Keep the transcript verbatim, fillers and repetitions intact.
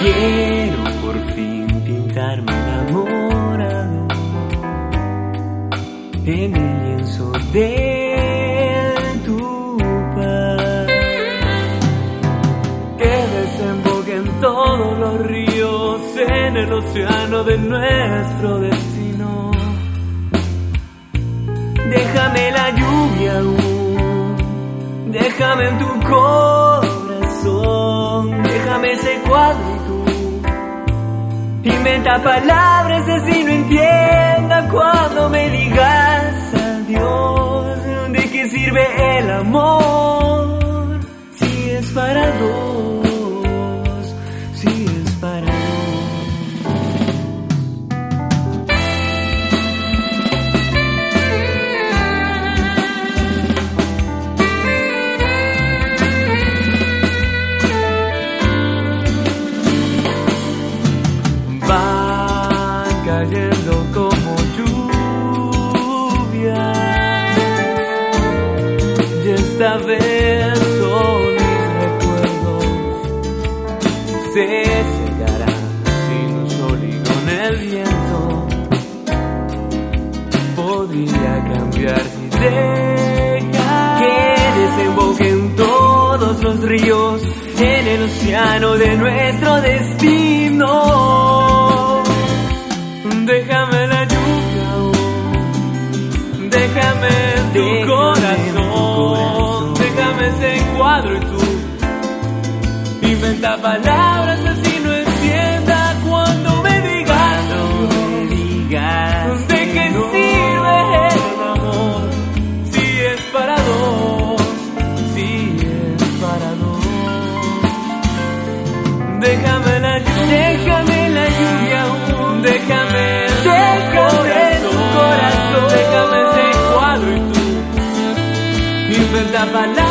Quiero por fin pintarme enamorado en el lienzo de tu paz, que desemboque en todos los ríos, en el océano de nuestro destino. Déjame la lluvia aún, déjame en tu corazón, déjame ese cuadro. Inventa palabras así no entienda cuando me digas adiós. ¿De qué sirve el amor si es para dos, si es para cayendo como lluvia, y esta vez son mis recuerdos, se secará sin un sol y con el viento, podría cambiar si deja que desemboquen todos los ríos en el océano de nuestro destino. Déjame la lluvia, oh, déjame en tu déjame corazón, corazón, déjame ese cuadro y tú inventa palabras así no entienda cuando me digas, no me digas de qué no sirve el amor si es para dos, si es para dos. Déjame la lluvia, déjame la lluvia, oh, déjame. Déjame ese cuadro y tú inventa palabras.